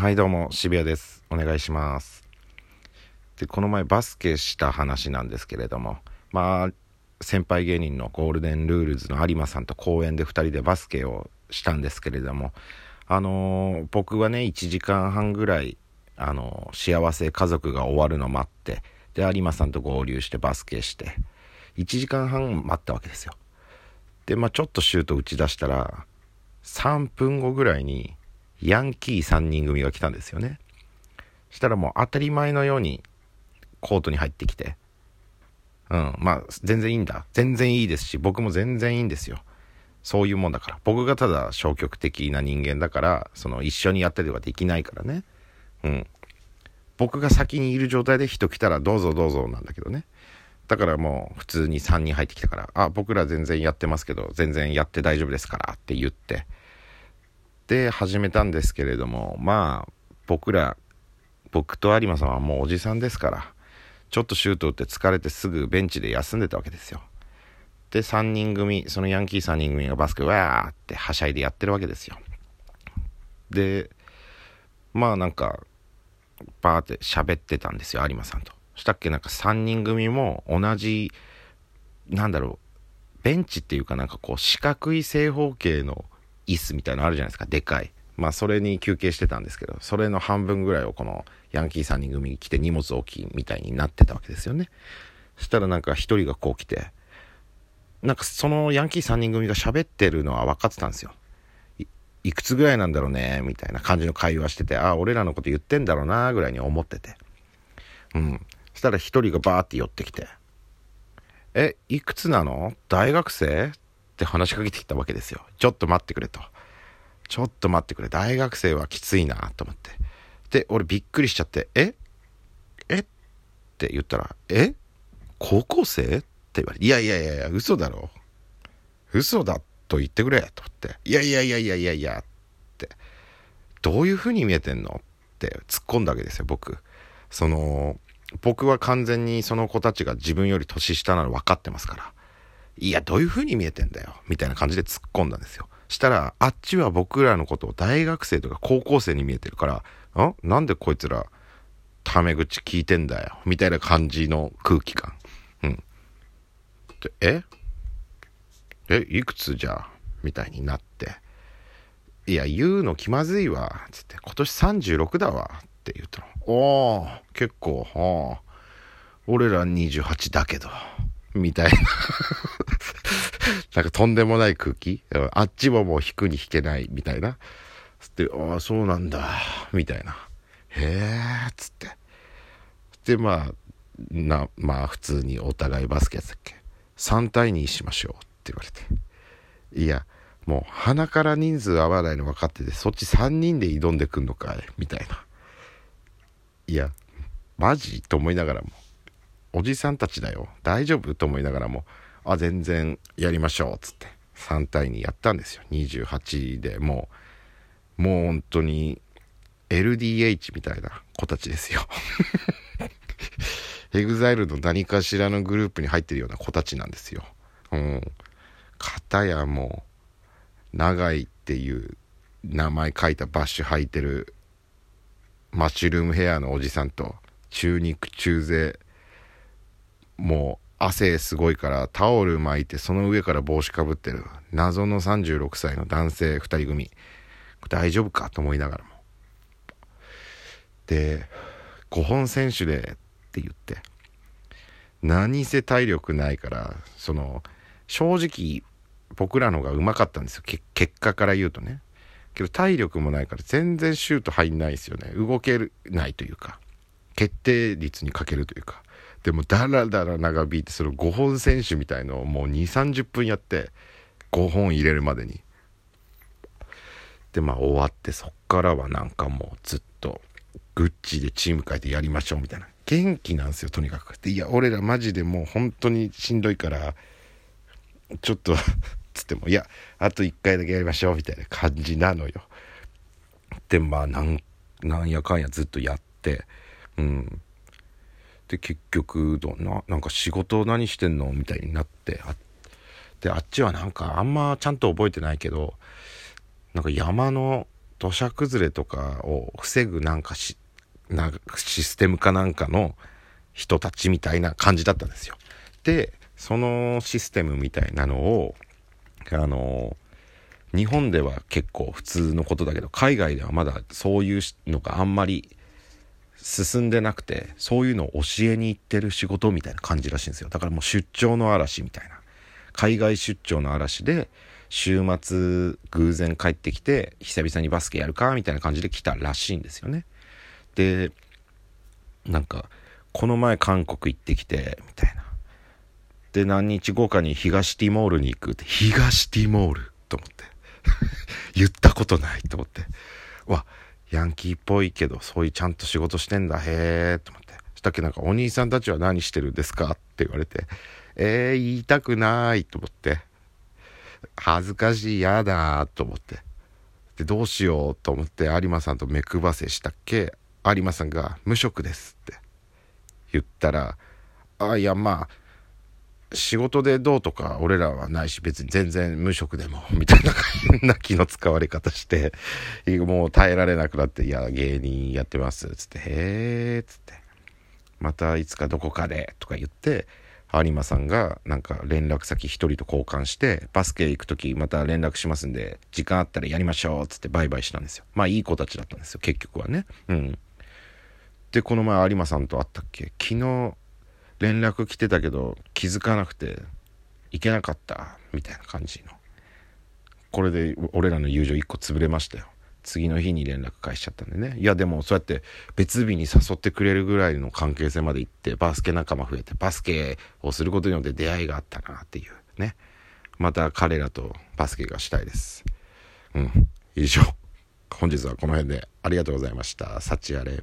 はいどうも渋谷です。お願いします。でこの前バスケした話なんですけれども、先輩芸人のゴールデンルールズの有馬さんと公園で2人でバスケをしたんですけれども、僕はね1時間半ぐらい幸せ家族が終わるの待って、で有馬さんと合流してバスケして1時間半待ったわけですよ。でちょっとシュート打ち出したら3分後ぐらいにヤンキー3人組が来たんですよね。したらもう当たり前のようにコートに入ってきて、全然いいですし、僕も全然いいんですよ。そういうもんだから。僕がただ消極的な人間だから、その一緒にやったりとかできないからね。僕が先にいる状態で人来たらどうぞどうぞなんだけどね。だからもう普通に3人入ってきたから、僕ら全然やってますけど全然やって大丈夫ですからって言って、で始めたんですけれども、僕と有馬さんはもうおじさんですから、ちょっとシュート打って疲れてすぐベンチで休んでたわけですよ。で3人組そのヤンキー3人組がバスケわーってはしゃいでやってるわけですよ。でバーって喋ってたんですよ有馬さんと。したっけ3人組も同じベンチっていうか四角い正方形の椅子みたいなのあるじゃないですか、でかい。それに休憩してたんですけど、それの半分ぐらいをこのヤンキー3人組に来て荷物置きみたいになってたわけですよね。そしたら一人がこう来て、そのヤンキー3人組が喋ってるのは分かってたんですよ。 いくつぐらいなんだろうねみたいな感じの会話してて、俺らのこと言ってんだろうなぐらいに思ってて、そしたら一人がバーって寄ってきて、いくつなの？大学生？って話しかけてきたわけですよ。ちょっと待ってくれ、大学生はきついなと思って、で俺びっくりしちゃって、えって言ったら、高校生？って言われて、いや嘘だろ、嘘だと言ってくれと思って、いやって、どういう風に見えてんの？って突っ込んだわけですよ。僕は完全にその子たちが自分より年下なの分かってますから、いやどういう風に見えてんだよみたいな感じで突っ込んだんですよ。したらあっちは僕らのことを大学生とか高校生に見えてるから、なんでこいつらタメ口聞いてんだよみたいな感じの空気感。でいくつじゃみたいになって、いや言うの気まずいわつって、今年36だわって言ったの。おー結構、俺ら28だけどみたいなとんでもない空気。あっちももう引くに引けないみたいな。つって、そうなんだみたいな、へーつって、で普通にお互いバスケやったっけ、3対2しましょうって言われて、いやもう鼻から人数合わないの分かってて、そっち3人で挑んでくんのかいみたいな、いやマジと思いながらも、おじさんたちだよ大丈夫と思いながらも、全然やりましょうっつって3対2やったんですよ。28でもう本当に LDH みたいな子たちですよEXILE の何かしらのグループに入ってるような子たちなんですよ。片やもう長井っていう名前書いたバッシュ履いてるマッシュルームヘアのおじさんと、中肉中背もう汗すごいからタオル巻いてその上から帽子かぶってる謎の36歳の男性2人組、大丈夫かと思いながらも、で5本選手でって言って、何せ体力ないから、正直僕らのがうまかったんですよ結果から言うとね。けど体力もないから全然シュート入んないですよね、動けないというか決定率に欠けるというか。でもだらだら長引いて、その5本選手みたいのをもう 2,30 分やって、5本入れるまでに。で終わって、そっからはもうずっとグッチでチーム変えてやりましょうみたいな、元気なんですよとにかく。でいや俺らマジでもう本当にしんどいからちょっとつっても、いやあと1回だけやりましょうみたいな感じなのよ。でなんやかんやずっとやってで結局仕事何してんのみたいになって、であっちはあんまちゃんと覚えてないけど、山の土砂崩れとかを防ぐシステムかなんかの人たちみたいな感じだったんですよ。で、そのシステムみたいなのを日本では結構普通のことだけど、海外ではまだそういうのがあんまり進んでなくて、そういうのを教えに行ってる仕事みたいな感じらしいんですよ。だからもう出張の嵐みたいな、海外出張の嵐で週末偶然帰ってきて久々にバスケやるかみたいな感じで来たらしいんですよね。で、なんかこの前韓国行ってきてみたいな、で何日後かに東ティモールに行くって、東ティモールと思って言ったことないと思って、わ、ヤンキーっぽいけどそういうちゃんと仕事してんだ、へーと思って、したっけ、なんかお兄さんたちは何してるんですかって言われて、言いたくないと思って、恥ずかしい、やだと思って、でどうしようと思って有馬さんと目配せしたっけ、有馬さんが無職ですって言ったら、あ、いやまあ仕事でどうとか俺らはないし別に全然無職でもみたいな変な気の使われ方して、もう耐えられなくなって、いや芸人やってますっつって、へえっつって、またいつかどこかでとか言って、有馬さんがなんか連絡先一人と交換して、バスケ行くときまた連絡しますんで時間あったらやりましょうっつってバイバイしたんですよ。まあいい子たちだったんですよ結局はね。うんで、この前有馬さんと会ったっけ、昨日連絡来てたけど気づかなくて行けなかったみたいな感じの、これで俺らの友情一個潰れましたよ。次の日に連絡返しちゃったんでね。いやでもそうやって別日に誘ってくれるぐらいの関係性まで行って、バスケ仲間増えてバスケをすることによって出会いがあったなっていうね。また彼らとバスケがしたいです。うん、以上、本日はこの辺でありがとうございました。幸あれ。